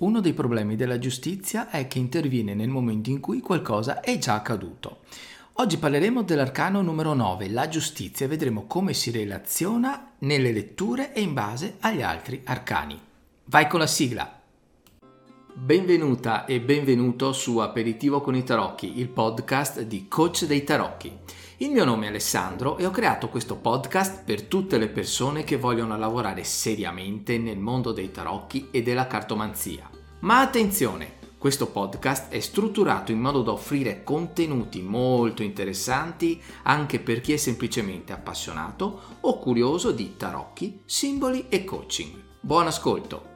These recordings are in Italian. Uno dei problemi della giustizia è che interviene nel momento in cui qualcosa è già accaduto. Oggi parleremo dell'arcano numero 9, la giustizia, e vedremo come si relaziona nelle letture e in base agli altri arcani. Vai con la sigla! Benvenuta e benvenuto su Aperitivo con i Tarocchi, il podcast di Coach dei Tarocchi. Il mio nome è Alessandro e ho creato questo podcast per tutte le persone che vogliono lavorare seriamente nel mondo dei tarocchi e della cartomanzia. Ma attenzione, questo podcast è strutturato in modo da offrire contenuti molto interessanti anche per chi è semplicemente appassionato o curioso di tarocchi, simboli e coaching. Buon ascolto!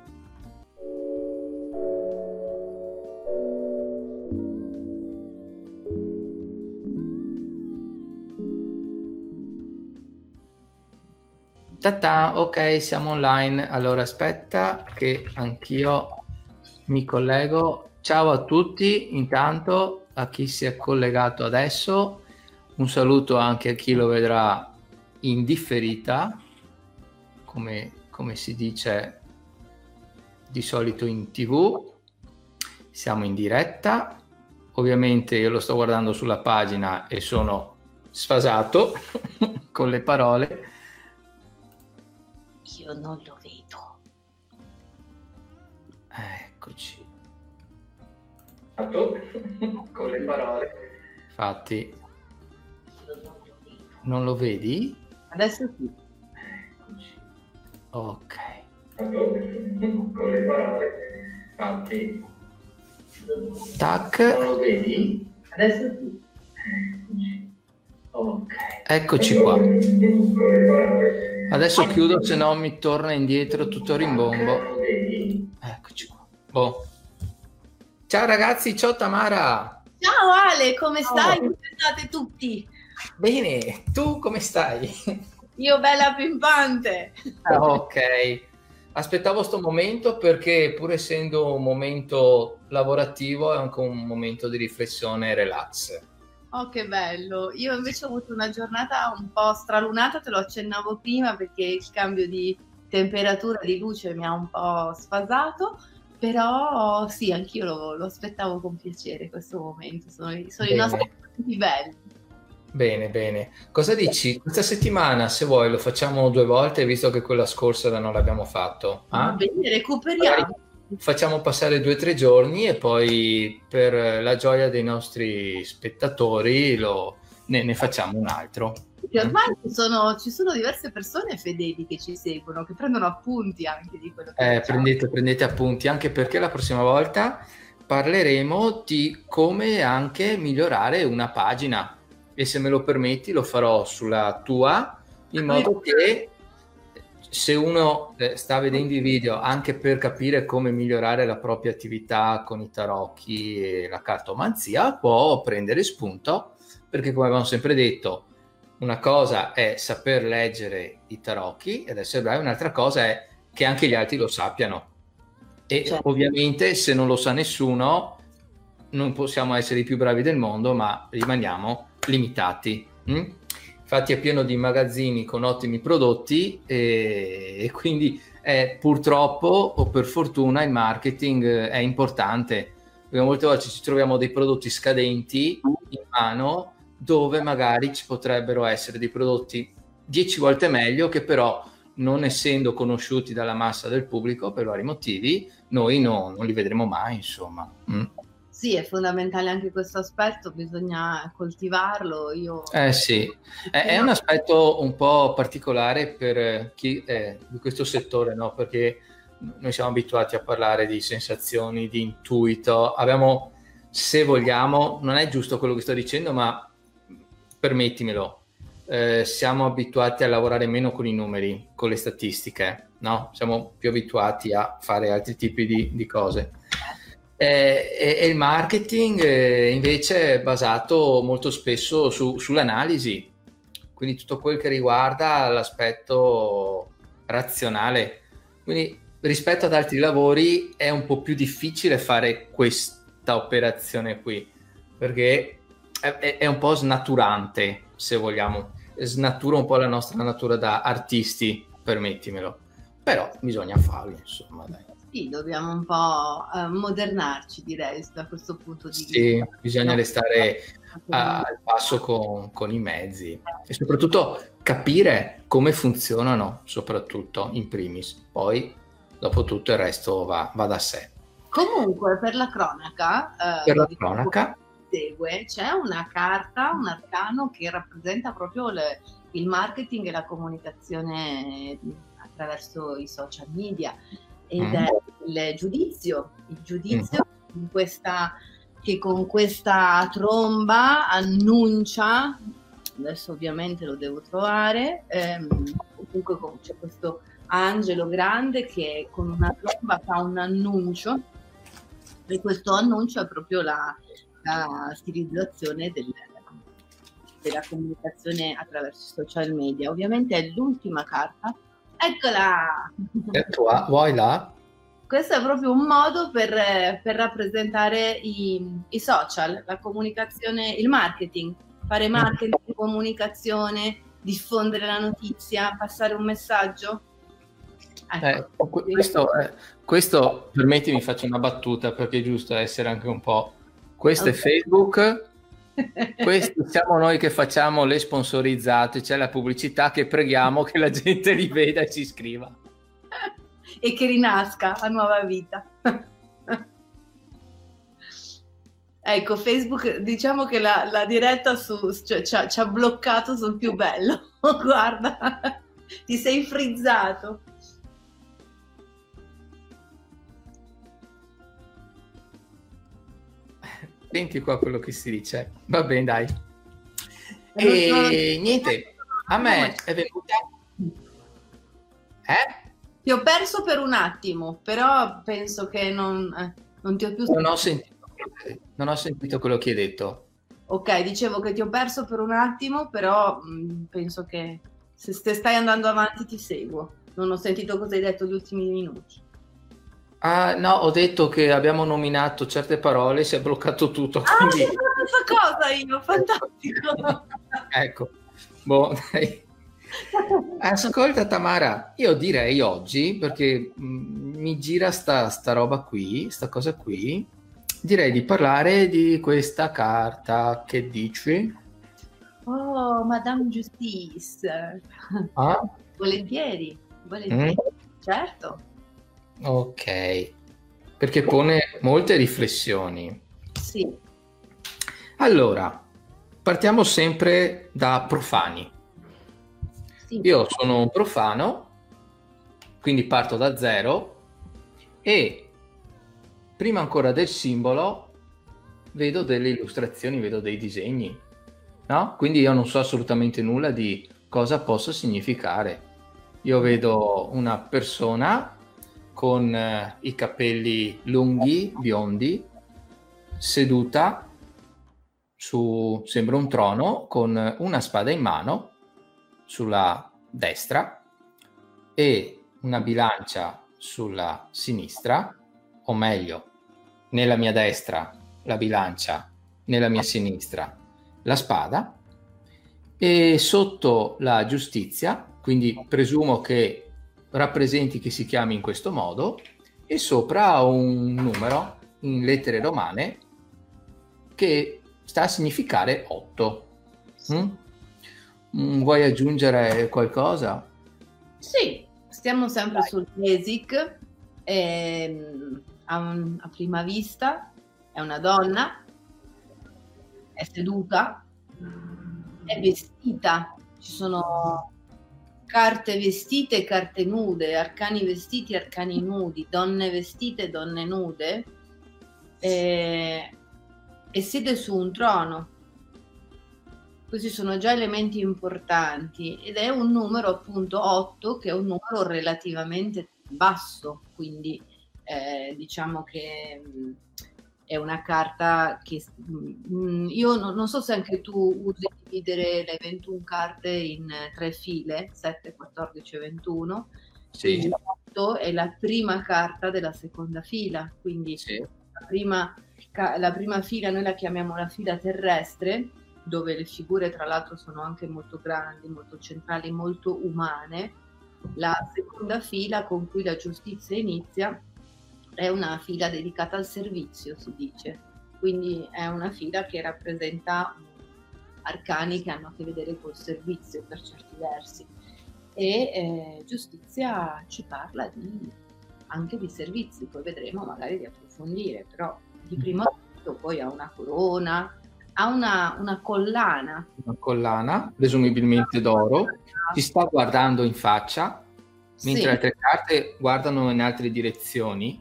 Ta-ta, ok, siamo online. Allora aspetta che anch'io mi collego. Ciao a tutti, intanto a chi si è collegato adesso, un saluto anche a chi lo vedrà in differita, come si dice di solito in TV. Siamo in diretta, ovviamente io lo sto guardando sulla pagina e sono sfasato con le parole. Io non lo vedo. Eccoci. Con le parole. Infatti. Io non lo vedo. Non lo vedi? Adesso sì. Eccoci. Ok. Con le parole. Infatti. Tac. Non lo vedi? Adesso sì. Eccoci. Ok. Eccoci qua. Adesso chiudo, se no mi torna indietro tutto rimbombo. Eccoci qua. Boh. Ciao ragazzi, ciao Tamara. Ciao Ale, come stai? Come state tutti? Bene, tu come stai? Io bella pimpante. Ok, aspettavo sto momento perché pur essendo un momento lavorativo è anche un momento di riflessione e relax. Oh, che bello. Io invece ho avuto una giornata un po' stralunata, te lo accennavo prima perché il cambio di temperatura, di luce mi ha un po' sfasato, però sì, anch'io lo aspettavo con piacere questo momento, sono i nostri momenti belli. Bene, bene. Cosa dici? Questa settimana, se vuoi, lo facciamo 2 volte, visto che quella scorsa non l'abbiamo fatto. Ah? Va bene, recuperiamo. Magari facciamo passare 2 o 3 giorni e poi per la gioia dei nostri spettatori ne facciamo un altro. Ormai ci sono diverse persone fedeli che ci seguono, che prendono appunti anche di quello che facciamo. Prendete appunti, anche perché la prossima volta parleremo di come anche migliorare una pagina e, se me lo permetti, lo farò sulla tua, in modo che se uno sta vedendo i video anche per capire come migliorare la propria attività con i tarocchi e la cartomanzia, può prendere spunto, perché come abbiamo sempre detto, una cosa è saper leggere i tarocchi ed essere bravi, un'altra cosa è che anche gli altri lo sappiano. E certo, ovviamente se non lo sa nessuno non possiamo essere i più bravi del mondo, ma rimaniamo limitati. Infatti è pieno di magazzini con ottimi prodotti e quindi purtroppo o per fortuna il marketing è importante, perché molte volte ci troviamo dei prodotti scadenti in mano, dove magari ci potrebbero essere dei prodotti 10 volte meglio che però, non essendo conosciuti dalla massa del pubblico per vari motivi, noi non li vedremo mai, insomma. Sì, è fondamentale anche questo aspetto, bisogna coltivarlo. Io sì, è un aspetto un po' particolare per chi è di questo settore, no? Perché noi siamo abituati a parlare di sensazioni, di intuito. Abbiamo, se vogliamo, non è giusto quello che sto dicendo, ma permettimelo, siamo abituati a lavorare meno con i numeri, con le statistiche, no? Siamo più abituati a fare altri tipi di cose. E il marketing invece è basato molto spesso sull'analisi, quindi tutto quel che riguarda l'aspetto razionale. Quindi rispetto ad altri lavori è un po' più difficile fare questa operazione qui, perché è un po' snaturante, se vogliamo, snatura un po' la nostra natura da artisti, permettimelo, però bisogna farlo, insomma, dai. Sì, dobbiamo un po' modernarci, direi, da questo punto di vista. Sì, bisogna restare al passo con i mezzi e soprattutto capire come funzionano, soprattutto in primis. Poi, dopo tutto, il resto va da sé. Comunque, per la cronaca, segue, c'è una carta, un arcano che rappresenta proprio il marketing e la comunicazione attraverso i social media, ed è il giudizio che con questa tromba annuncia, adesso ovviamente lo devo trovare, comunque c'è questo angelo grande che con una tromba fa un annuncio, e questo annuncio è proprio la stilizzazione della comunicazione attraverso i social media. Ovviamente è l'ultima carta. Eccola! E tua, vuoi là? Questo è proprio un modo per rappresentare i social, la comunicazione, il marketing, fare marketing, comunicazione, diffondere la notizia, passare un messaggio. Ecco. Questo, permettimi, faccio una battuta, perché è giusto essere anche un po'... Questo è Facebook, questo siamo noi che facciamo le sponsorizzate, c'è la pubblicità che preghiamo che la gente li veda e ci scriva. E che rinasca a nuova vita. Ecco, Facebook, diciamo che la diretta ci ha bloccato sul più bello. Guarda, ti sei frizzato. Senti qua quello che si dice, va bene, dai. E niente, a me è venuta... Ti ho perso per un attimo, però penso che non ti ho più... Non ho sentito quello che hai detto. Ok, dicevo che ti ho perso per un attimo, però penso che se stai andando avanti ti seguo. Non ho sentito cosa hai detto gli ultimi minuti. Ah, no, ho detto che abbiamo nominato certe parole, si è bloccato tutto. Quindi... Ah, ho fatto questa cosa io, fantastico. Ecco, boh, dai. Ascolta Tamara, io direi oggi, perché mi gira sta roba qui, sta cosa qui, direi di parlare di questa carta, che dici? Oh, Madame Justice. Ah? Volentieri, certo. Ok, perché pone molte riflessioni. Sì. Allora, partiamo sempre da profani. Sì. Io sono un profano, quindi parto da zero e prima ancora del simbolo vedo delle illustrazioni, vedo dei disegni, no? Quindi io non so assolutamente nulla di cosa possa significare. Io vedo una persona con i capelli lunghi, biondi, seduta su, sembra un trono, con una spada in mano sulla destra e una bilancia sulla sinistra, o meglio, nella mia destra la bilancia, nella mia sinistra la spada, e sotto la giustizia, quindi presumo che rappresenti che si chiami in questo modo, e sopra un numero in lettere romane che sta a significare 8. Vuoi aggiungere qualcosa? Sì, stiamo sempre sul basic. A prima vista è una donna, è seduta, è vestita, ci sono carte vestite, carte nude, arcani vestiti, arcani nudi, donne vestite, donne nude, e siede su un trono. Questi sono già elementi importanti, ed è un numero appunto 8, che è un numero relativamente basso, quindi diciamo che è una carta che io non so se anche tu usi dividere le 21 carte in tre file, 7, 14 e 21. Sì. L'8 è la prima carta della seconda fila, quindi sì. La prima fila noi la chiamiamo la fila terrestre, dove le figure tra l'altro sono anche molto grandi, molto centrali, molto umane. La seconda fila, con cui la giustizia inizia, è una fila dedicata al servizio, si dice, quindi è una fila che rappresenta arcani che hanno a che vedere col servizio per certi versi, e giustizia ci parla anche di servizi, poi vedremo magari di approfondire, però di primo tutto poi ha una corona, ha una collana. Una collana, presumibilmente d'oro, ci sta guardando in faccia, mentre le altre carte guardano in altre direzioni.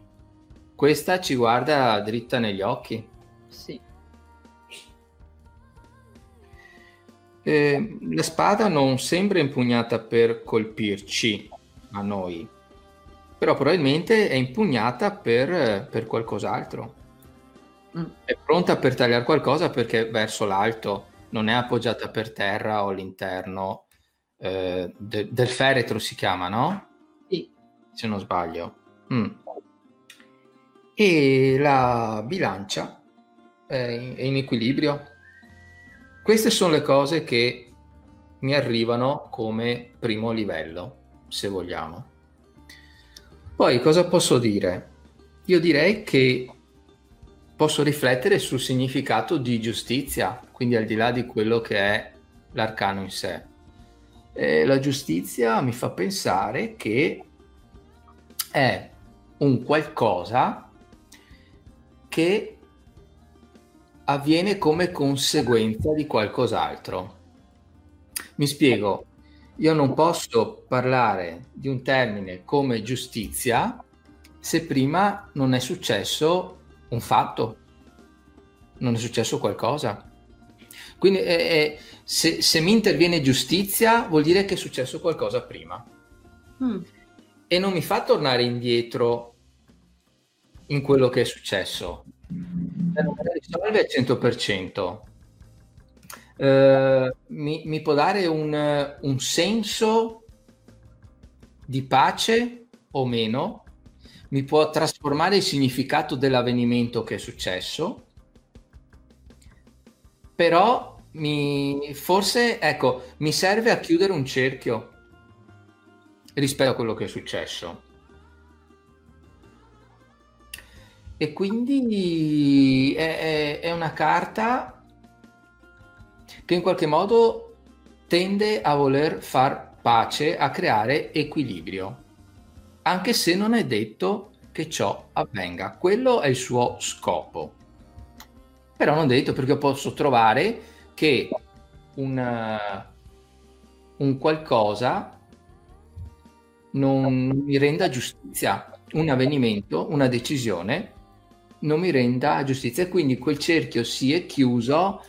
Questa ci guarda dritta negli occhi. Sì. La spada non sembra impugnata per colpirci a noi, però probabilmente è impugnata per qualcos'altro. È pronta per tagliare qualcosa perché è verso l'alto, non è appoggiata per terra o all'interno del feretro, si chiama, no? Sì. Se non sbaglio. E la bilancia è in equilibrio. Queste sono le cose che mi arrivano come primo livello, se vogliamo. Poi cosa posso dire? Io direi che posso riflettere sul significato di giustizia, quindi al di là di quello che è l'arcano in sé. E la giustizia mi fa pensare che è un qualcosa che avviene come conseguenza di qualcos'altro. Mi spiego, io non posso parlare di un termine come giustizia se prima non è successo un fatto, non è successo qualcosa. Quindi se mi interviene giustizia vuol dire che è successo qualcosa prima. E non mi fa tornare indietro in quello che è successo. Non me la risolve al 100%. Mi può dare un senso di pace o meno, mi può trasformare il significato dell'avvenimento che è successo, però mi serve a chiudere un cerchio rispetto a quello che è successo. E quindi è una carta che in qualche modo tende a voler far pace, a creare equilibrio, anche se non è detto che ciò avvenga. Quello è il suo scopo. Però non è detto, perché posso trovare che un qualcosa non mi renda giustizia, un avvenimento, una decisione non mi renda giustizia, e quindi quel cerchio si è chiuso,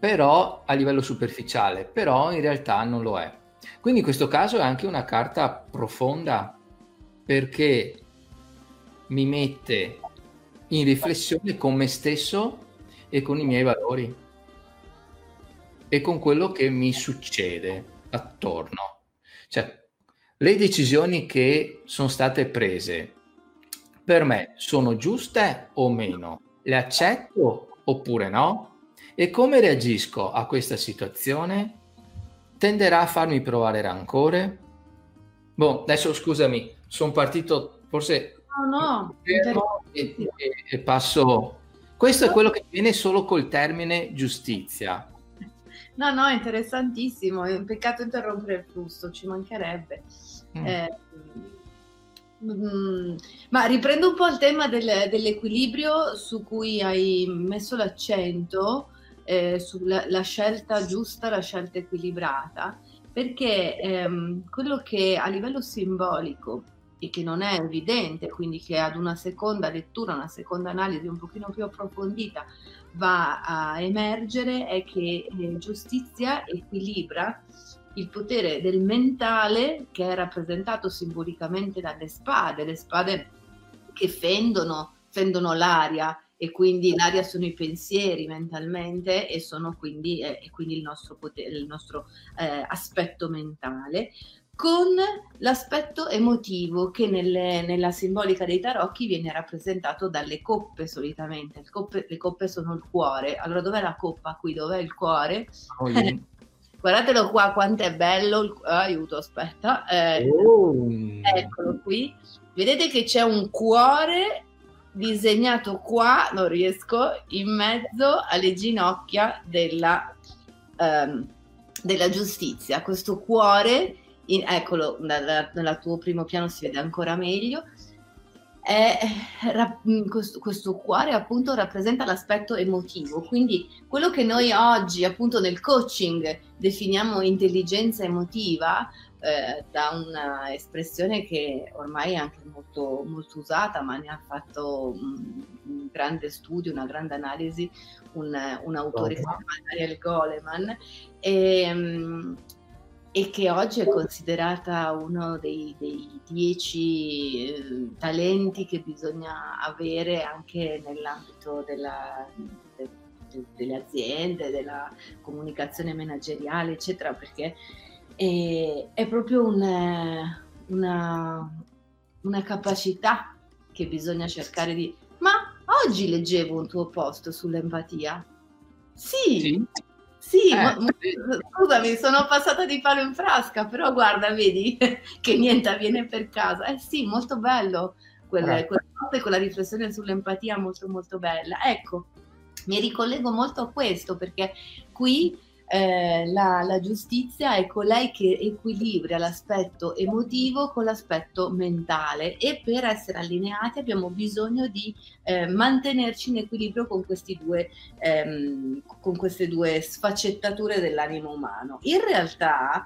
però a livello superficiale, però in realtà non lo è. Quindi in questo caso è anche una carta profonda, perché mi mette in riflessione con me stesso e con i miei valori e con quello che mi succede attorno. Cioè, le decisioni che sono state prese per me sono giuste o meno? Le accetto oppure no? E come reagisco a questa situazione? Tenderà a farmi provare rancore? Adesso scusami, sono partito forse... E passo... Questo è quello che viene solo col termine giustizia. No, interessantissimo, è un peccato interrompere il flusso, ci mancherebbe. Ma riprendo un po' il tema dell'equilibrio su cui hai messo l'accento, sulla scelta giusta, la scelta equilibrata, perché quello che a livello simbolico e che non è evidente, quindi che ad una seconda lettura, una seconda analisi un pochino più approfondita va a emergere, è che giustizia equilibra il potere del mentale, che è rappresentato simbolicamente dalle spade, le spade che fendono l'aria, e quindi l'aria sono i pensieri mentalmente, e sono quindi, il nostro potere, il nostro aspetto mentale, con l'aspetto emotivo che nella simbolica dei tarocchi viene rappresentato dalle coppe solitamente. Le coppe sono il cuore. Allora dov'è la coppa qui? Dov'è il cuore? Oh, yeah. Guardatelo qua quanto è bello, aiuto, aspetta, eccolo qui. Vedete che c'è un cuore disegnato qua, non riesco, in mezzo alle ginocchia della giustizia. Questo cuore, eccolo, nel tuo primo piano si vede ancora meglio. Questo cuore appunto rappresenta l'aspetto emotivo, quindi quello che noi oggi appunto nel coaching definiamo intelligenza emotiva, da una espressione che ormai è anche molto, molto usata, ma ne ha fatto un grande studio, una grande analisi un autore che si chiama Daniel Goleman, e che oggi è considerata uno dei 10 talenti che bisogna avere anche nell'ambito delle aziende, della comunicazione manageriale, eccetera, perché è proprio una capacità che bisogna cercare di... Ma oggi leggevo un tuo post sull'empatia. Sì. Sì, scusami, sono passata di palo in frasca, però guarda, vedi che niente avviene per caso. Sì, molto bello, quella riflessione sull'empatia molto molto bella. Ecco, mi ricollego molto a questo, perché qui la giustizia è colei che equilibra l'aspetto emotivo con l'aspetto mentale, e per essere allineati abbiamo bisogno di mantenerci in equilibrio con queste due sfaccettature dell'animo umano. In realtà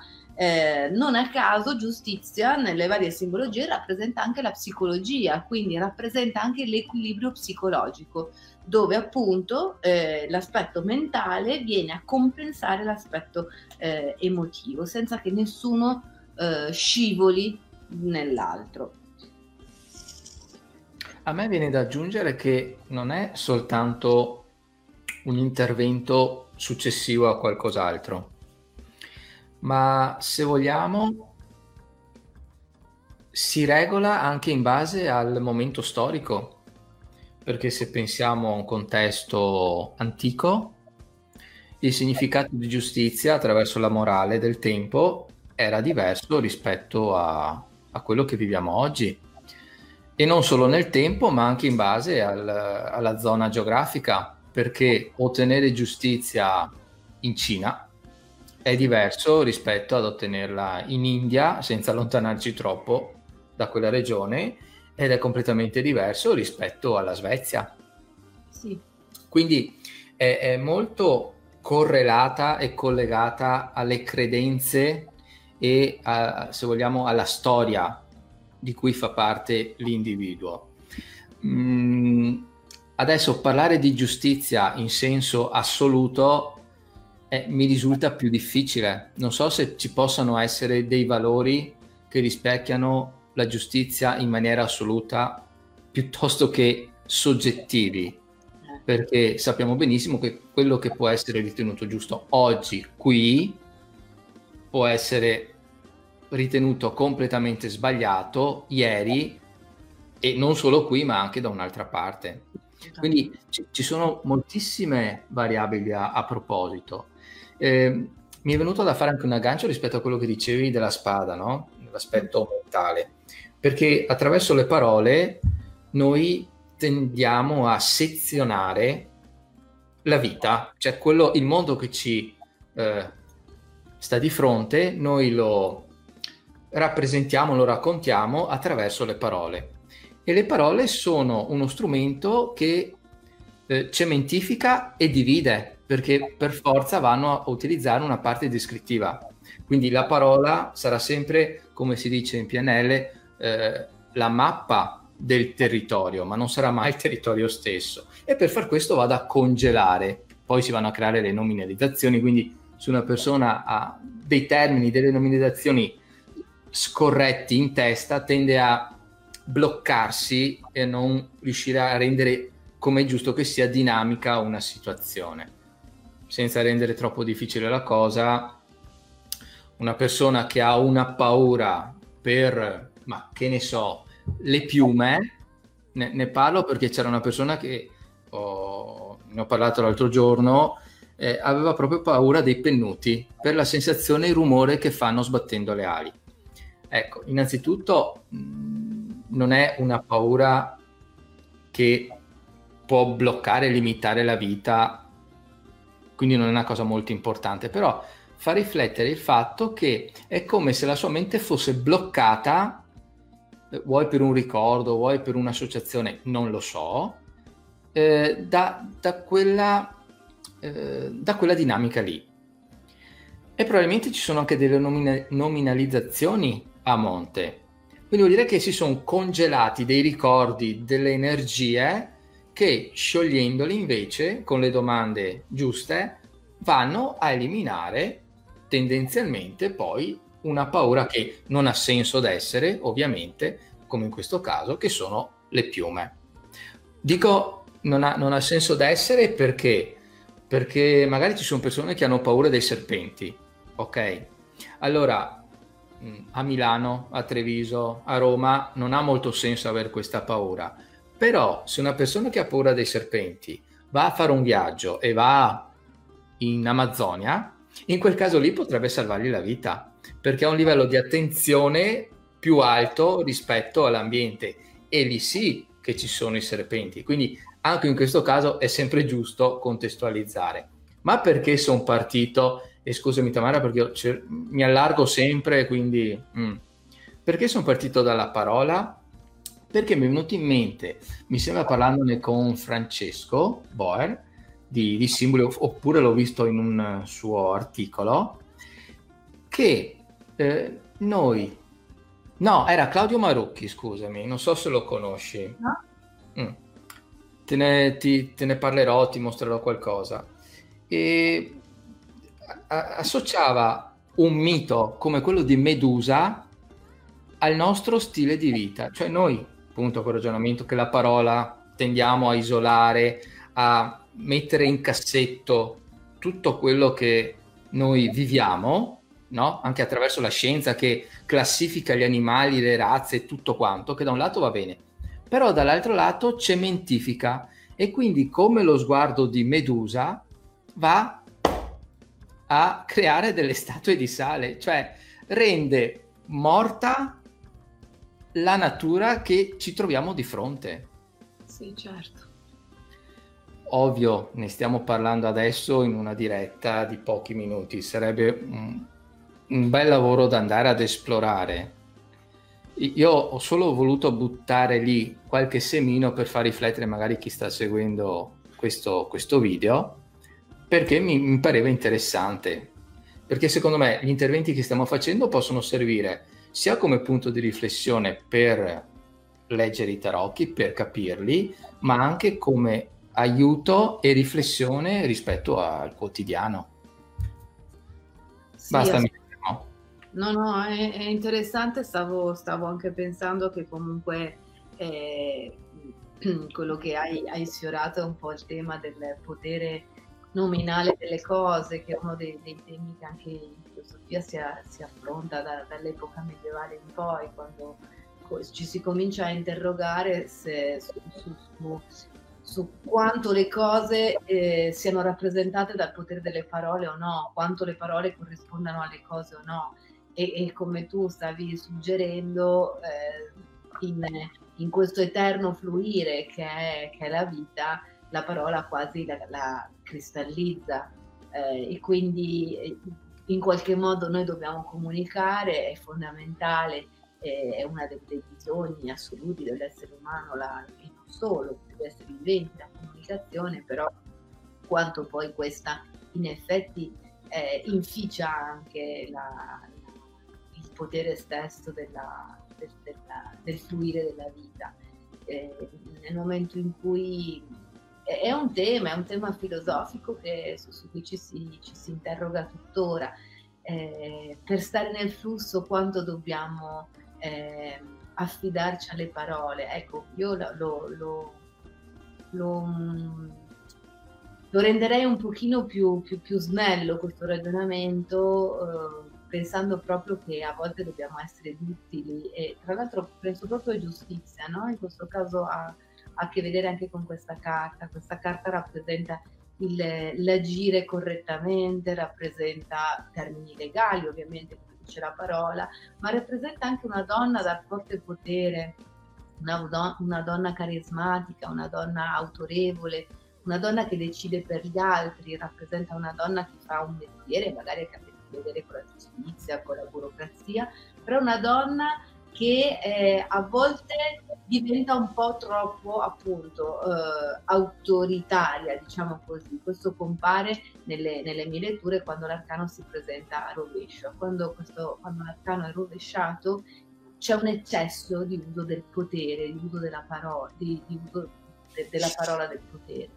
non a caso giustizia nelle varie simbologie rappresenta anche la psicologia, quindi rappresenta anche l'equilibrio psicologico, dove appunto l'aspetto mentale viene a compensare l'aspetto emotivo, senza che nessuno scivoli nell'altro. A me viene da aggiungere che non è soltanto un intervento successivo a qualcos'altro, ma se vogliamo si regola anche in base al momento storico, perché se pensiamo a un contesto antico, il significato di giustizia attraverso la morale del tempo era diverso rispetto a quello che viviamo oggi, e non solo nel tempo ma anche in base alla zona geografica, perché ottenere giustizia in Cina è diverso rispetto ad ottenerla in India, senza allontanarci troppo da quella regione, ed è completamente diverso rispetto alla Svezia. Sì. Quindi è molto correlata e collegata alle credenze e se vogliamo alla storia di cui fa parte l'individuo. Adesso parlare di giustizia in senso assoluto mi risulta più difficile. Non so se ci possano essere dei valori che rispecchiano la giustizia in maniera assoluta piuttosto che soggettivi, perché sappiamo benissimo che quello che può essere ritenuto giusto oggi qui può essere ritenuto completamente sbagliato ieri, e non solo qui ma anche da un'altra parte. Quindi ci sono moltissime variabili a proposito. Mi è venuto da fare anche un aggancio rispetto a quello che dicevi della spada, no? L'aspetto mentale, perché attraverso le parole noi tendiamo a sezionare la vita, cioè il mondo che ci sta di fronte, noi lo rappresentiamo, lo raccontiamo attraverso le parole, e le parole sono uno strumento che cementifica e divide, perché per forza vanno a utilizzare una parte descrittiva. Quindi la parola sarà sempre, come si dice in PNL, la mappa del territorio, ma non sarà mai il territorio stesso. E per far questo vado a congelare. Poi si vanno a creare le nominalizzazioni, quindi se una persona ha dei termini, delle nominalizzazioni scorretti in testa, tende a bloccarsi e non riuscire a rendere, come è giusto che sia, dinamica una situazione. Senza rendere troppo difficile la cosa... Una persona che ha una paura per, ma che ne so, le piume, ne parlo perché c'era una persona che, ne ho parlato l'altro giorno, aveva proprio paura dei pennuti per la sensazione e il rumore che fanno sbattendo le ali. Ecco, innanzitutto non è una paura che può bloccare e limitare la vita, quindi non è una cosa molto importante, però fa riflettere il fatto che è come se la sua mente fosse bloccata, vuoi per un ricordo, vuoi per un'associazione, non lo so, da quella dinamica lì. E probabilmente ci sono anche delle nominalizzazioni a monte, quindi vuol dire che si sono congelati dei ricordi, delle energie che, sciogliendoli invece con le domande giuste, vanno a eliminare tendenzialmente poi una paura che non ha senso d'essere, ovviamente, come in questo caso, che sono le piume. Dico non ha senso d'essere perché magari ci sono persone che hanno paura dei serpenti, ok? Allora, a Milano, a Treviso, a Roma non ha molto senso avere questa paura, però se una persona che ha paura dei serpenti va a fare un viaggio e va in Amazzonia, in quel caso lì potrebbe salvargli la vita, perché ha un livello di attenzione più alto rispetto all'ambiente, e lì sì che ci sono i serpenti. Quindi anche in questo caso è sempre giusto contestualizzare. Ma perché sono partito? E scusami Tamara, perché io mi allargo sempre, quindi perché sono partito dalla parola? Perché mi è venuto in mente, mi sembra parlandone con Francesco Boer di simboli, oppure l'ho visto in un suo articolo, che era Claudio Marucchi, scusami, non so se lo conosci. No. Te ne parlerò, ti mostrerò qualcosa. E associava un mito come quello di Medusa al nostro stile di vita, cioè noi, appunto, col ragionamento che la parola tendiamo a isolare, a mettere in cassetto tutto quello che noi viviamo, no? Anche attraverso la scienza che classifica gli animali, le razze e tutto quanto, che da un lato va bene, però dall'altro lato cementifica, e quindi come lo sguardo di Medusa va a creare delle statue di sale, cioè rende morta la natura che ci troviamo di fronte. Sì, certo. Ovvio, ne stiamo parlando adesso in una diretta di pochi minuti, sarebbe un bel lavoro da andare ad esplorare. Io ho solo voluto buttare lì qualche semino per far riflettere magari chi sta seguendo questo video, perché mi pareva interessante, perché secondo me gli interventi che stiamo facendo possono servire sia come punto di riflessione per leggere i tarocchi, per capirli, ma anche come aiuto e riflessione rispetto al quotidiano. Sì, basta. No, è interessante, stavo anche pensando che comunque quello che hai sfiorato è un po' il tema del potere nominale delle cose, che è uno dei temi che anche in filosofia si affronta dall'epoca medievale in poi, quando ci si comincia a interrogare su quanto le cose siano rappresentate dal potere delle parole o no, quanto le parole corrispondano alle cose o no, e come tu stavi suggerendo, in questo eterno fluire che è la vita, la parola quasi la cristallizza, e quindi in qualche modo noi dobbiamo comunicare, è fondamentale, è uno dei bisogni assoluti dell'essere umano, e non solo, deve essere vivente la comunicazione, però quanto poi questa in effetti inficia anche il potere stesso del fluire della vita. Nel momento in cui è un tema filosofico su cui ci si interroga tuttora, per stare nel flusso quanto dobbiamo affidarci alle parole. Ecco, io lo renderei un pochino più snello questo ragionamento, pensando proprio che a volte dobbiamo essere duttili, e tra l'altro penso proprio a giustizia, no? In questo caso ha a che vedere anche con questa carta. Questa carta rappresenta l'agire correttamente, rappresenta termini legali, ovviamente, come dice la parola, ma rappresenta anche una donna dal forte potere, una donna carismatica, una donna autorevole, una donna che decide per gli altri, rappresenta una donna che fa un mestiere, magari che ha a che vedere con la giustizia, con la burocrazia, però una donna che a volte diventa un po' troppo, appunto, autoritaria, diciamo così. Questo compare nelle mie letture quando l'arcano si presenta a rovescio. Quando l'arcano è rovesciato c'è un eccesso di uso del potere, di uso della parola, della parola del potere.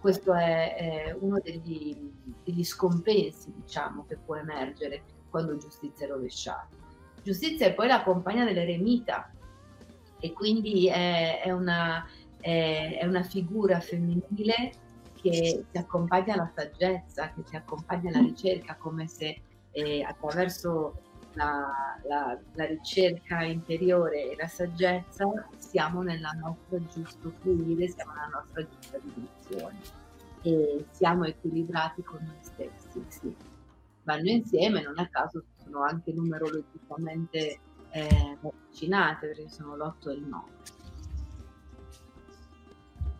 Questo è uno degli scompensi, diciamo, che può emergere quando giustizia è rovesciata. Giustizia è poi la compagna dell'eremita, e quindi è una figura femminile che ti accompagna alla saggezza, che ti accompagna alla ricerca, come se attraverso la ricerca interiore e la saggezza siamo nella nostra giusta fluire, siamo nella nostra giusta direzione e siamo equilibrati con noi stessi, sì. Vanno insieme, non a caso sono anche numerologicamente avvicinate, perché sono l'8 e il 9.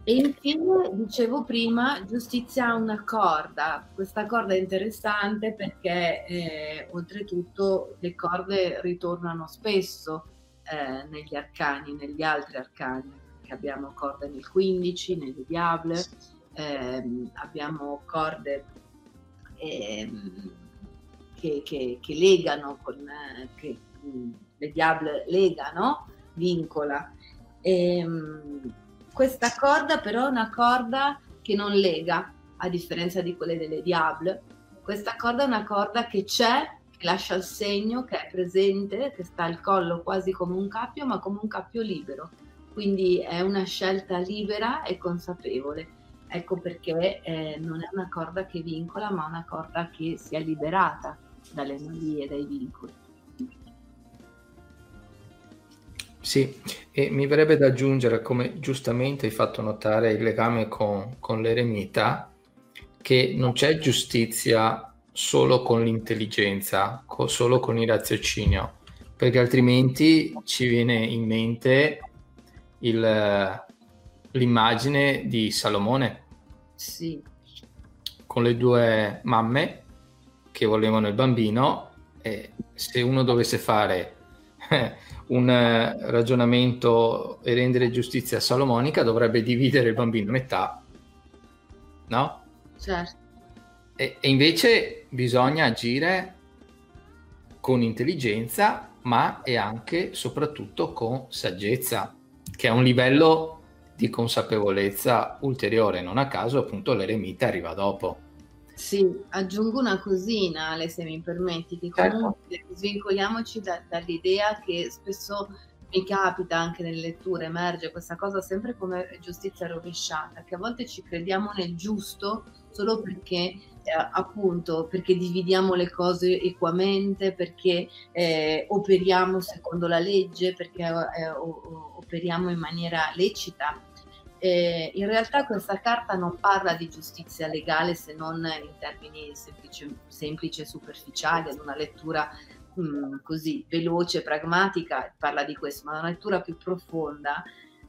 E infine, dicevo prima, giustizia ha una corda. Questa corda è interessante perché oltretutto le corde ritornano spesso negli arcani, negli altri arcani, perché abbiamo corde nel 15, nel Diable, abbiamo corde che legano, che le diable legano, vincola. Questa corda però è una corda che non lega, a differenza di quelle delle diable. Questa corda è una corda che c'è, che lascia il segno, che è presente, che sta al collo quasi come un cappio, ma come un cappio libero. Quindi è una scelta libera e consapevole. Ecco perché non è una corda che vincola, ma una corda che si è liberata dalle maglie e dai vincoli. Sì, e mi verrebbe da aggiungere, come giustamente hai fatto notare, il legame con l'eremita, che non c'è giustizia solo con l'intelligenza, solo con il raziocinio, perché altrimenti ci viene in mente l'immagine di Salomone. Sì. Con le due mamme che volevano il bambino, e se uno dovesse fare un ragionamento e rendere giustizia salomonica, dovrebbe dividere il bambino a metà, no? Certo. E invece bisogna agire con intelligenza, ma e anche soprattutto con saggezza, che è un livello di consapevolezza ulteriore. Non a caso, appunto, l'eremita arriva dopo. Sì, aggiungo una cosina, Ale, se mi permetti, che comunque svincoliamoci dall'idea che spesso mi capita anche nelle letture, emerge questa cosa sempre come giustizia rovesciata, che a volte ci crediamo nel giusto solo perché appunto perché dividiamo le cose equamente, perché operiamo secondo la legge, perché operiamo in maniera lecita. In realtà questa carta non parla di giustizia legale, se non in termini semplici e superficiali. Ad una lettura così veloce, pragmatica, parla di questo, ma una lettura più profonda,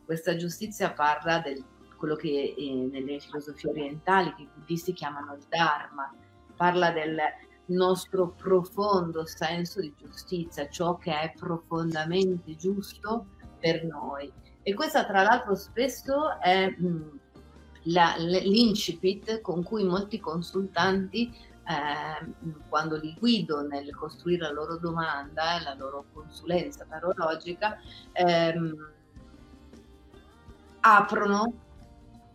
questa giustizia parla del quello che nelle filosofie orientali, che i buddisti chiamano il Dharma, parla del nostro profondo senso di giustizia, ciò che è profondamente giusto per noi. E questa, tra l'altro, spesso è l'incipit con cui molti consultanti, quando li guido nel costruire la loro domanda, la loro consulenza tarologica, aprono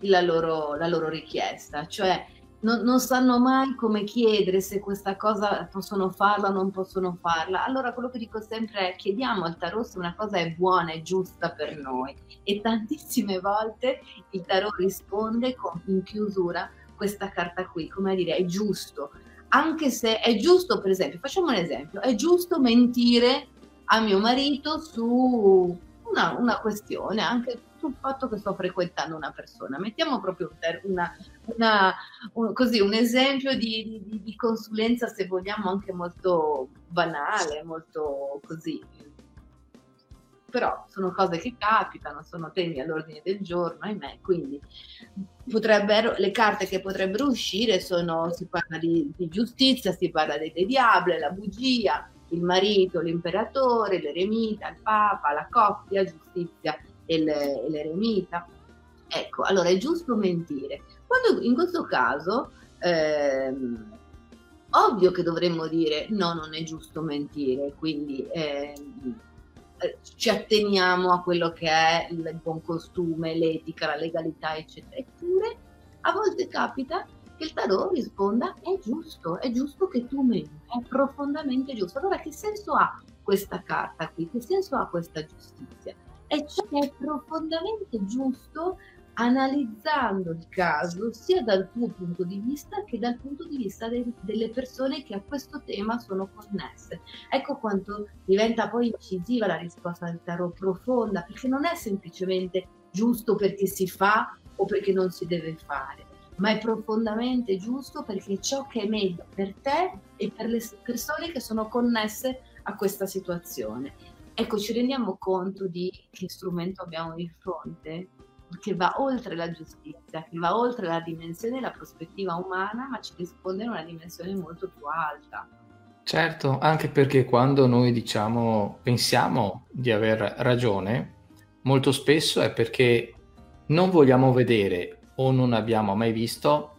la loro richiesta. Cioè non sanno mai come chiedere, se questa cosa possono farla o non possono farla. Allora quello che dico sempre è: chiediamo al tarot se una cosa è buona e giusta per noi, e tantissime volte il tarot risponde con, in chiusura, questa carta qui, come a dire: è giusto. Anche se è giusto, per esempio, facciamo un esempio, è giusto mentire a mio marito su una questione, anche sul fatto che sto frequentando una persona. Mettiamo proprio un esempio di consulenza, se vogliamo, anche molto banale, molto così però sono cose che capitano, sono temi all'ordine del giorno, ahimè, quindi potrebbero, le carte che potrebbero uscire sono, si parla di giustizia, si parla dei diavoli, la bugia, il marito, l'imperatore, l'eremita, il papa, la coppia, giustizia e l'eremita. Ecco, allora è giusto mentire. Quando in questo caso, ovvio che dovremmo dire no, non è giusto mentire, quindi ci atteniamo a quello che è il buon costume, l'etica, la legalità, eccetera. Eppure a volte capita che il tarot risponda è giusto che tu menti, è profondamente giusto. Allora che senso ha questa carta qui? Che senso ha questa giustizia? È ciò che è profondamente giusto analizzando il caso sia dal tuo punto di vista che dal punto di vista delle persone che a questo tema sono connesse. Ecco quanto diventa poi incisiva la risposta del tarot, profonda, perché non è semplicemente giusto perché si fa o perché non si deve fare, ma è profondamente giusto perché è ciò che è meglio per te e per le persone che sono connesse a questa situazione. Ecco, ci rendiamo conto di che strumento abbiamo di fronte, che va oltre la giustizia, che va oltre la dimensione, la prospettiva umana, ma ci risponde in una dimensione molto più alta. Certo, anche perché quando noi diciamo, pensiamo di aver ragione, molto spesso è perché non vogliamo vedere o non abbiamo mai visto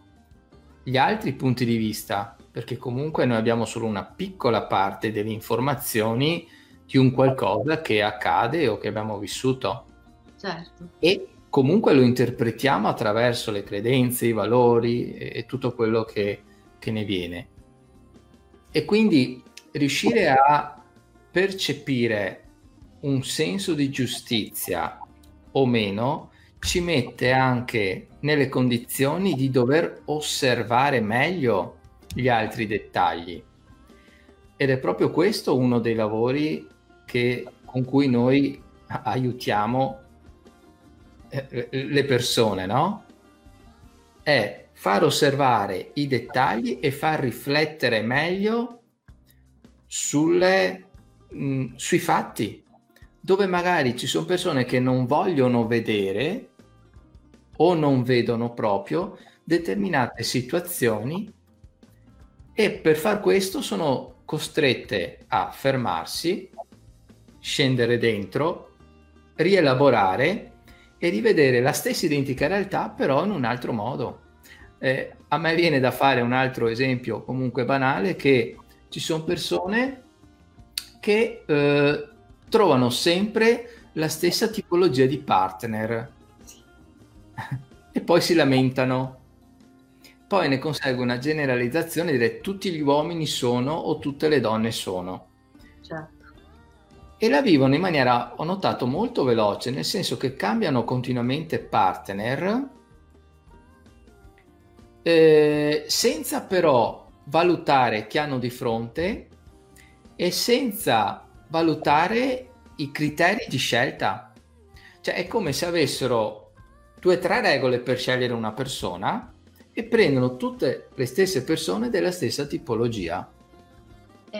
gli altri punti di vista, perché comunque noi abbiamo solo una piccola parte delle informazioni di un qualcosa che accade o che abbiamo vissuto. Certo. E comunque lo interpretiamo attraverso le credenze, i valori e tutto quello che ne viene. E quindi riuscire a percepire un senso di giustizia o meno ci mette anche nelle condizioni di dover osservare meglio gli altri dettagli. Ed è proprio questo uno dei lavori con cui noi aiutiamo le persone, no? È far osservare i dettagli e far riflettere meglio sui fatti, dove magari ci sono persone che non vogliono vedere o non vedono proprio determinate situazioni e per far questo sono costrette a fermarsi, scendere dentro, rielaborare e di vedere la stessa identica realtà però in un altro modo. A me viene da fare un altro esempio comunque banale, che ci sono persone che trovano sempre la stessa tipologia di partner e poi si lamentano. Poi ne consegue una generalizzazione di dire tutti gli uomini sono o tutte le donne sono. Certo. E la vivono in maniera, ho notato, molto veloce, nel senso che cambiano continuamente partner senza però valutare chi hanno di fronte e senza valutare i criteri di scelta. Cioè è come se avessero 2 o 3 regole per scegliere una persona e prendono tutte le stesse persone della stessa tipologia.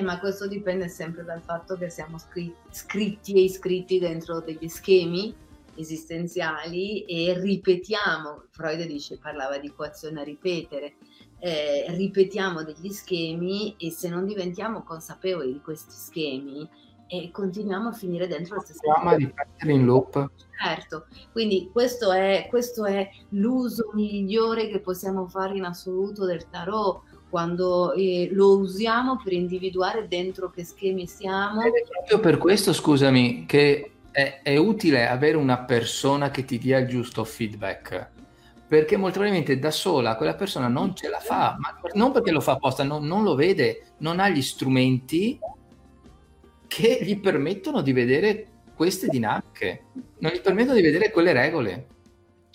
Ma questo dipende sempre dal fatto che siamo scritti e iscritti dentro degli schemi esistenziali e ripetiamo, Freud parlava di coazione a ripetere, ripetiamo degli schemi e se non diventiamo consapevoli di questi schemi continuiamo a finire dentro la stessa cosa. Ripetere in loop. Certo, quindi questo è l'uso migliore che possiamo fare in assoluto del tarot, quando lo usiamo per individuare dentro che schemi siamo. È proprio per questo, scusami, che è utile avere una persona che ti dia il giusto feedback, perché molto probabilmente da sola quella persona non ce la fa, ma non perché lo fa apposta, non lo vede, non ha gli strumenti che gli permettono di vedere queste dinamiche, non gli permettono di vedere quelle regole.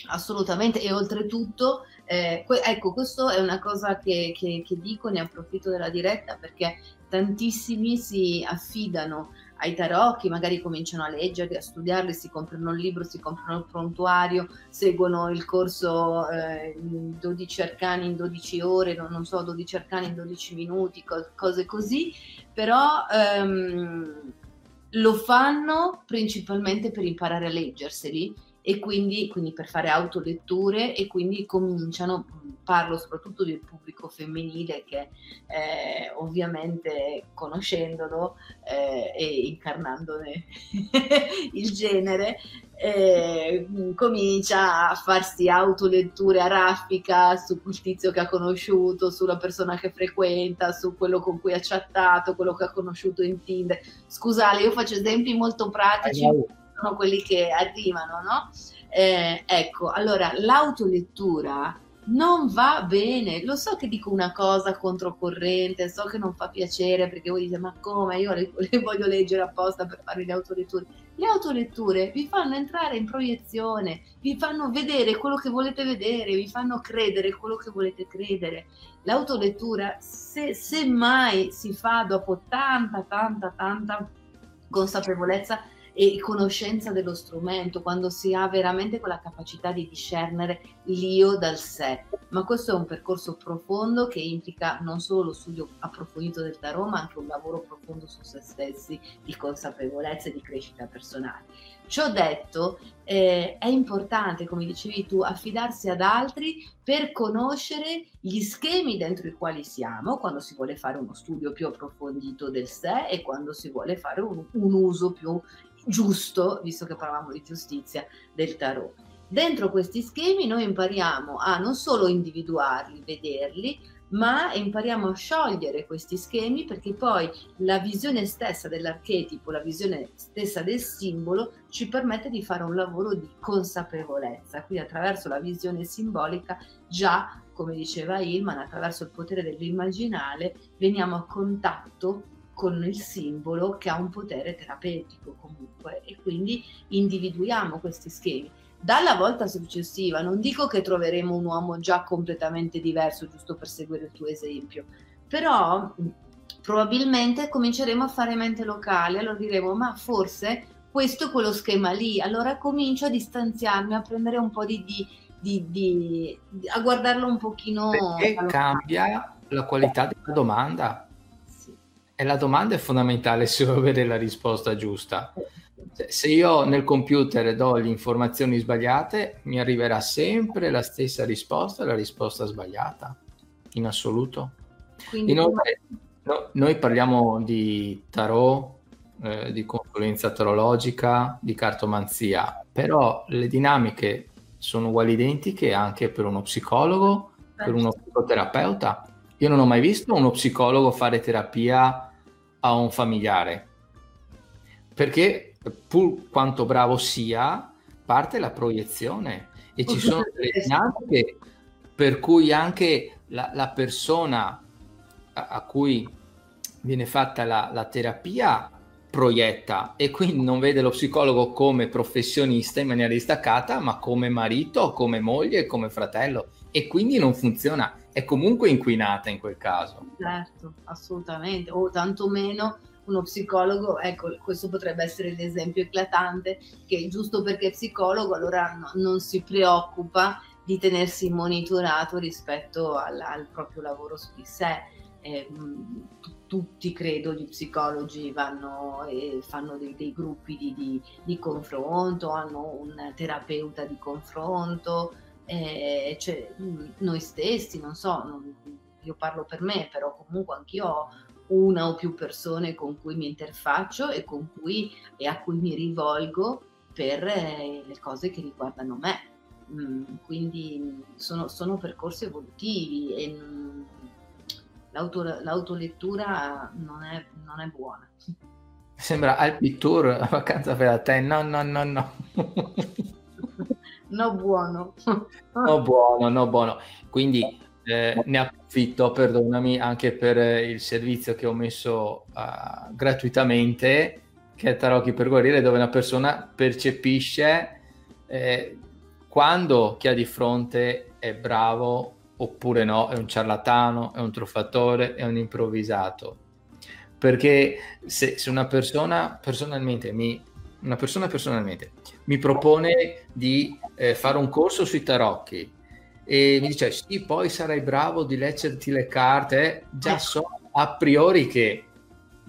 Assolutamente, e oltretutto ecco, questo è una cosa che dico, ne approfitto della diretta, perché tantissimi si affidano ai tarocchi, magari cominciano a leggerli, a studiarli, si comprano il libro, si comprano il prontuario, seguono il corso 12 arcani in 12 ore, 12 arcani in 12 minuti, cose così, però lo fanno principalmente per imparare a leggerseli e quindi per fare autoletture, e quindi cominciano, parlo soprattutto del pubblico femminile che ovviamente conoscendolo e incarnandone il genere, comincia a farsi autoletture a raffica su quel tizio che ha conosciuto, sulla persona che frequenta, su quello con cui ha chattato, quello che ha conosciuto in Tinder. Scusate, io faccio esempi molto pratici. Sono quelli che arrivano, no? Ecco, allora l'autolettura non va bene. Lo so che dico una cosa controcorrente, so che non fa piacere perché voi dite: ma come? Io le voglio leggere apposta per fare le autoletture. Le autoletture vi fanno entrare in proiezione, vi fanno vedere quello che volete vedere, vi fanno credere quello che volete credere. L'autolettura, se mai si fa dopo tanta consapevolezza e conoscenza dello strumento, quando si ha veramente quella capacità di discernere l'io dal sé. Ma questo è un percorso profondo che implica non solo lo studio approfondito del tarot, ma anche un lavoro profondo su se stessi, di consapevolezza e di crescita personale. Ciò detto, è importante, come dicevi tu, affidarsi ad altri per conoscere gli schemi dentro i quali siamo, quando si vuole fare uno studio più approfondito del sé e quando si vuole fare un uso più giusto, visto che parlavamo di giustizia, del tarot. Dentro questi schemi noi impariamo a non solo individuarli, vederli, ma impariamo a sciogliere questi schemi, perché poi la visione stessa dell'archetipo, la visione stessa del simbolo ci permette di fare un lavoro di consapevolezza. Quindi attraverso la visione simbolica, già come diceva Hillman, attraverso il potere dell'immaginale veniamo a contatto con il simbolo, che ha un potere terapeutico comunque, e quindi individuiamo questi schemi. Dalla volta successiva non dico che troveremo un uomo già completamente diverso, giusto per seguire il tuo esempio, però probabilmente cominceremo a fare mente locale, allora diremo: ma forse questo è quello schema lì, allora comincio a distanziarmi, a prendere un po' a guardarlo un pochino. Perché cambia la qualità della domanda. E la domanda è fondamentale se vuoi avere la risposta giusta. Se io nel computer do le informazioni sbagliate, mi arriverà sempre la stessa risposta, la risposta sbagliata, in assoluto. Quindi... Inoltre, noi parliamo di tarot, di consulenza tarologica, di cartomanzia, però le dinamiche sono uguali identiche anche per uno psicologo, per uno psicoterapeuta. Io non ho mai visto uno psicologo fare terapia a un familiare, perché pur quanto bravo sia, parte la proiezione e ci sono delle dinamiche per cui anche la persona a cui viene fatta la terapia proietta, e quindi non vede lo psicologo come professionista in maniera distaccata, ma come marito, come moglie, come fratello, e quindi non funziona, è comunque inquinata in quel caso. Certo, assolutamente. O tantomeno uno psicologo, ecco, questo potrebbe essere l'esempio eclatante, che giusto perché è psicologo allora non si preoccupa di tenersi monitorato rispetto al proprio lavoro su di sé. Tutti, credo, gli psicologi vanno e fanno dei gruppi di confronto, hanno un terapeuta di confronto, cioè, noi stessi, non so, io parlo per me, però comunque anch'io ho una o più persone con cui mi interfaccio e a cui mi rivolgo per le cose che riguardano me. Quindi sono percorsi evolutivi e l'autolettura non è buona. Sembra Alpi Tour, vacanza per te. No. No buono. Quindi ne approfitto, perdonami, anche per il servizio che ho messo gratuitamente, che è Tarocchi per guarire, dove una persona percepisce quando chi ha di fronte è bravo oppure no, è un ciarlatano, è un truffatore, è un improvvisato. Perché se una persona personalmente mi propone di fare un corso sui tarocchi e mi dice: sì, poi sarai bravo di leggerti le carte, già so a priori che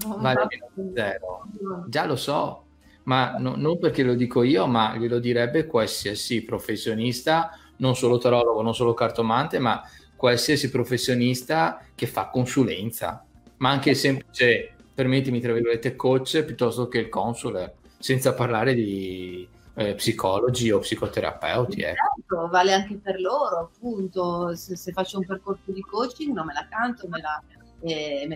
vale meno zero. Già lo so, ma non perché lo dico io, ma glielo direbbe qualsiasi professionista, non solo tarologo, non solo cartomante, ma qualsiasi professionista che fa consulenza, ma anche il semplice, permettimi tra virgolette, coach piuttosto che il console, senza parlare di psicologi o psicoterapeuti. Esatto, vale anche per loro, appunto. Se faccio un percorso di coaching non me la canto, me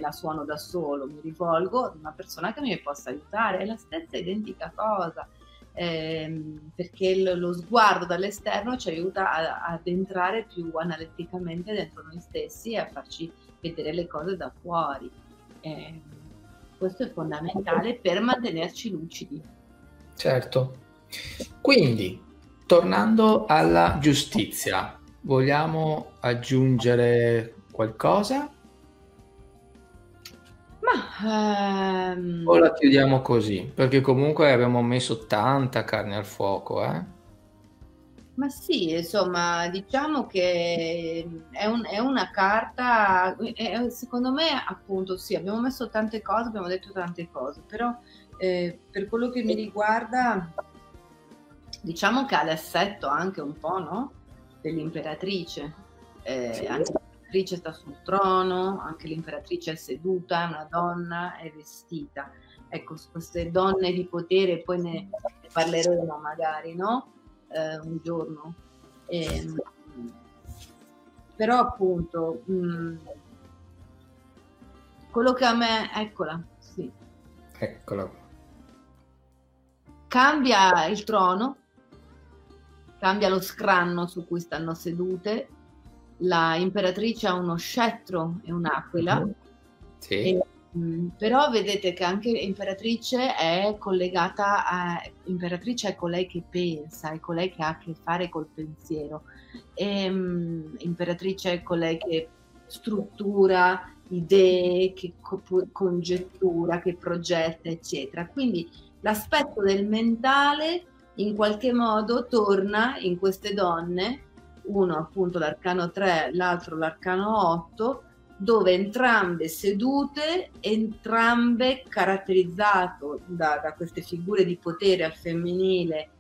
la suono da solo, mi rivolgo ad una persona che mi possa aiutare, è la stessa identica cosa, perché lo sguardo dall'esterno ci aiuta ad entrare più analiticamente dentro noi stessi e a farci vedere le cose da fuori. Questo è fondamentale per mantenerci lucidi. Certo. Quindi, tornando alla giustizia, vogliamo aggiungere qualcosa? O la chiudiamo così, perché comunque abbiamo messo tanta carne al fuoco, eh? Ma sì, insomma, diciamo che è una carta, secondo me, appunto, sì, abbiamo messo tante cose, abbiamo detto tante cose, però per quello che mi riguarda, diciamo che ha l'assetto anche un po', no? Dell'imperatrice, sì. Anche l'imperatrice sta sul trono, anche l'imperatrice è seduta, è una donna, è vestita. Ecco, queste donne di potere, poi ne parleremo magari, no? Un giorno. Però appunto, quello che a me, eccola, sì. Eccola. Cambia il trono, cambia lo scranno su cui stanno sedute, la imperatrice ha uno scettro e un'aquila, sì. E, però vedete che anche imperatrice è collegata a, imperatrice è colei che pensa, è colei che ha a che fare col pensiero, e, imperatrice è colei che struttura idee, che congettura, che progetta, eccetera. Quindi l'aspetto del mentale in qualche modo torna in queste donne, uno appunto l'arcano 3, l'altro l'arcano 8, dove entrambe sedute, entrambe caratterizzate da queste figure di potere al femminile,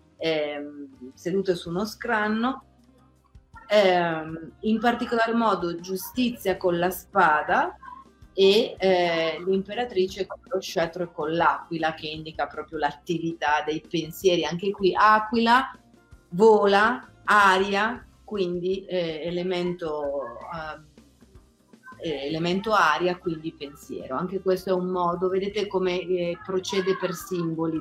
sedute su uno scranno, in particolar modo giustizia con la spada e l'imperatrice con lo scettro e con l'aquila, che indica proprio l'attività dei pensieri. Anche qui aquila, vola, aria, quindi elemento aria, quindi pensiero. Anche questo è un modo, vedete come procede per simboli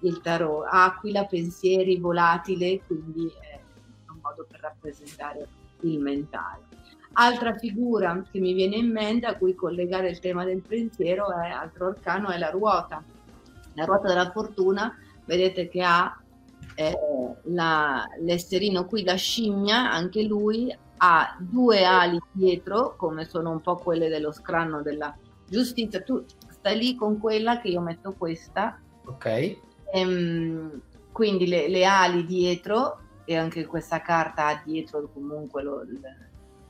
il tarot: aquila, pensieri, volatile, quindi un modo per rappresentare il mentale. Altra figura che mi viene in mente a cui collegare il tema del pensiero è, altro arcano, è la ruota della fortuna. Vedete che ha l'esserino qui, la scimmia, anche lui ha due ali dietro, come sono un po' quelle dello scranno della giustizia. Tu stai lì con quella, che io metto questa, ok? Quindi le ali dietro, e anche questa carta ha dietro comunque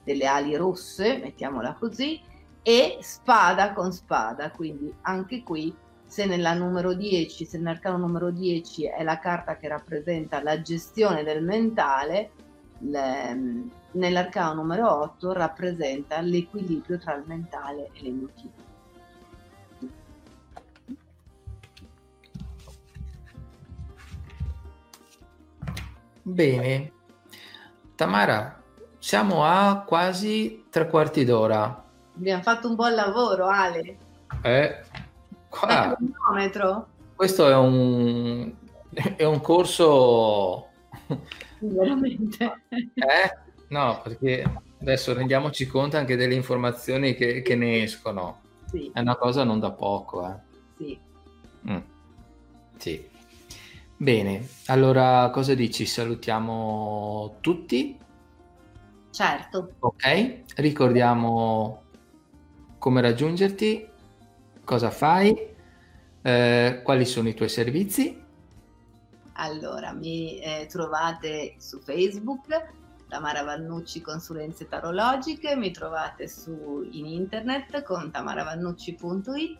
delle ali rosse, mettiamola così, e spada con spada. Quindi anche qui, se nella numero 10, se nell'arcano numero 10 è la carta che rappresenta la gestione del mentale, nell'arcano numero 8 rappresenta l'equilibrio tra il mentale e l'emotivo. Bene, Tamara, siamo a quasi 3/4 d'ora. Abbiamo fatto un buon lavoro, Ale. Qua, questo è un corso... Veramente. No, perché adesso rendiamoci conto anche delle informazioni che ne escono. Sì. È una cosa non da poco. Sì. Sì. Bene, allora cosa dici? Salutiamo tutti? Certo. Ok, ricordiamo come raggiungerti, cosa fai, quali sono i tuoi servizi. Allora, mi trovate su Facebook, Tamara Vannucci Consulenze Tarologiche, mi trovate in internet con tamaravannucci.it,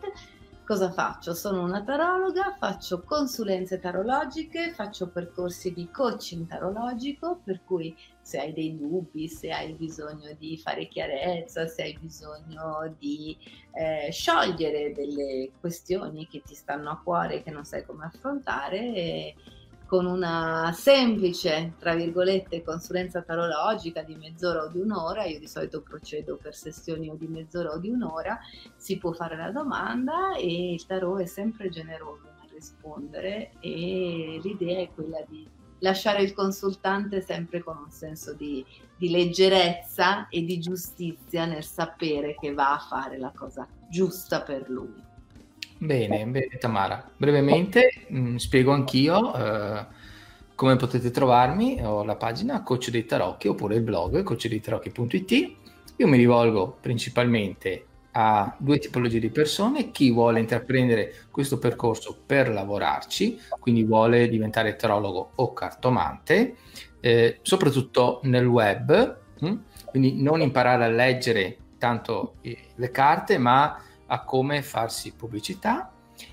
Cosa faccio? Sono una tarologa, faccio consulenze tarologiche, faccio percorsi di coaching tarologico, per cui se hai dei dubbi, se hai bisogno di fare chiarezza, se hai bisogno di sciogliere delle questioni che ti stanno a cuore e che non sai come affrontare, con una semplice, tra virgolette, consulenza tarologica di mezz'ora o di un'ora, io di solito procedo per sessioni o di mezz'ora o di un'ora, si può fare la domanda e il tarot è sempre generoso nel rispondere, e l'idea è quella di lasciare il consultante sempre con un senso di leggerezza e di giustizia nel sapere che va a fare la cosa giusta per lui. Bene, Tamara, brevemente spiego anch'io come potete trovarmi. Ho la pagina Coach dei Tarocchi oppure il blog coachdeitarocchi.it. Io mi rivolgo principalmente a due tipologie di persone: chi vuole intraprendere questo percorso per lavorarci, quindi vuole diventare tarologo o cartomante, soprattutto nel web, quindi non imparare a leggere tanto le carte, ma a come farsi pubblicità,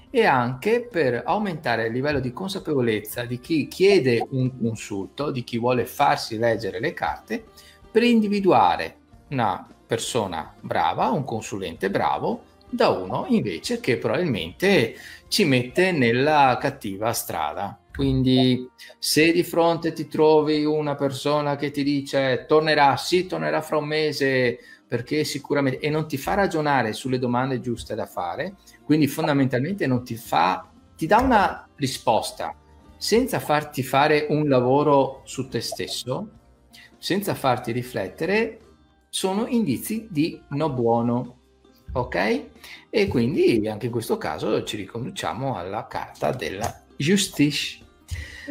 e anche per aumentare il livello di consapevolezza di chi chiede un consulto, di chi vuole farsi leggere le carte, per individuare una persona brava, un consulente bravo, da uno invece che probabilmente ci mette nella cattiva strada. Quindi se di fronte ti trovi una persona che ti dice tornerà fra un mese, perché sicuramente, e non ti fa ragionare sulle domande giuste da fare, quindi fondamentalmente non ti dà una risposta senza farti fare un lavoro su te stesso, senza farti riflettere, sono indizi di no buono, ok? E quindi anche in questo caso ci riconduciamo alla carta della giustizia.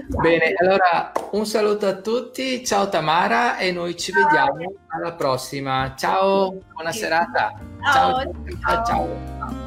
Bene, allora un saluto a tutti, ciao Tamara, e noi ci vediamo alla prossima. Ciao, buona serata. Ciao.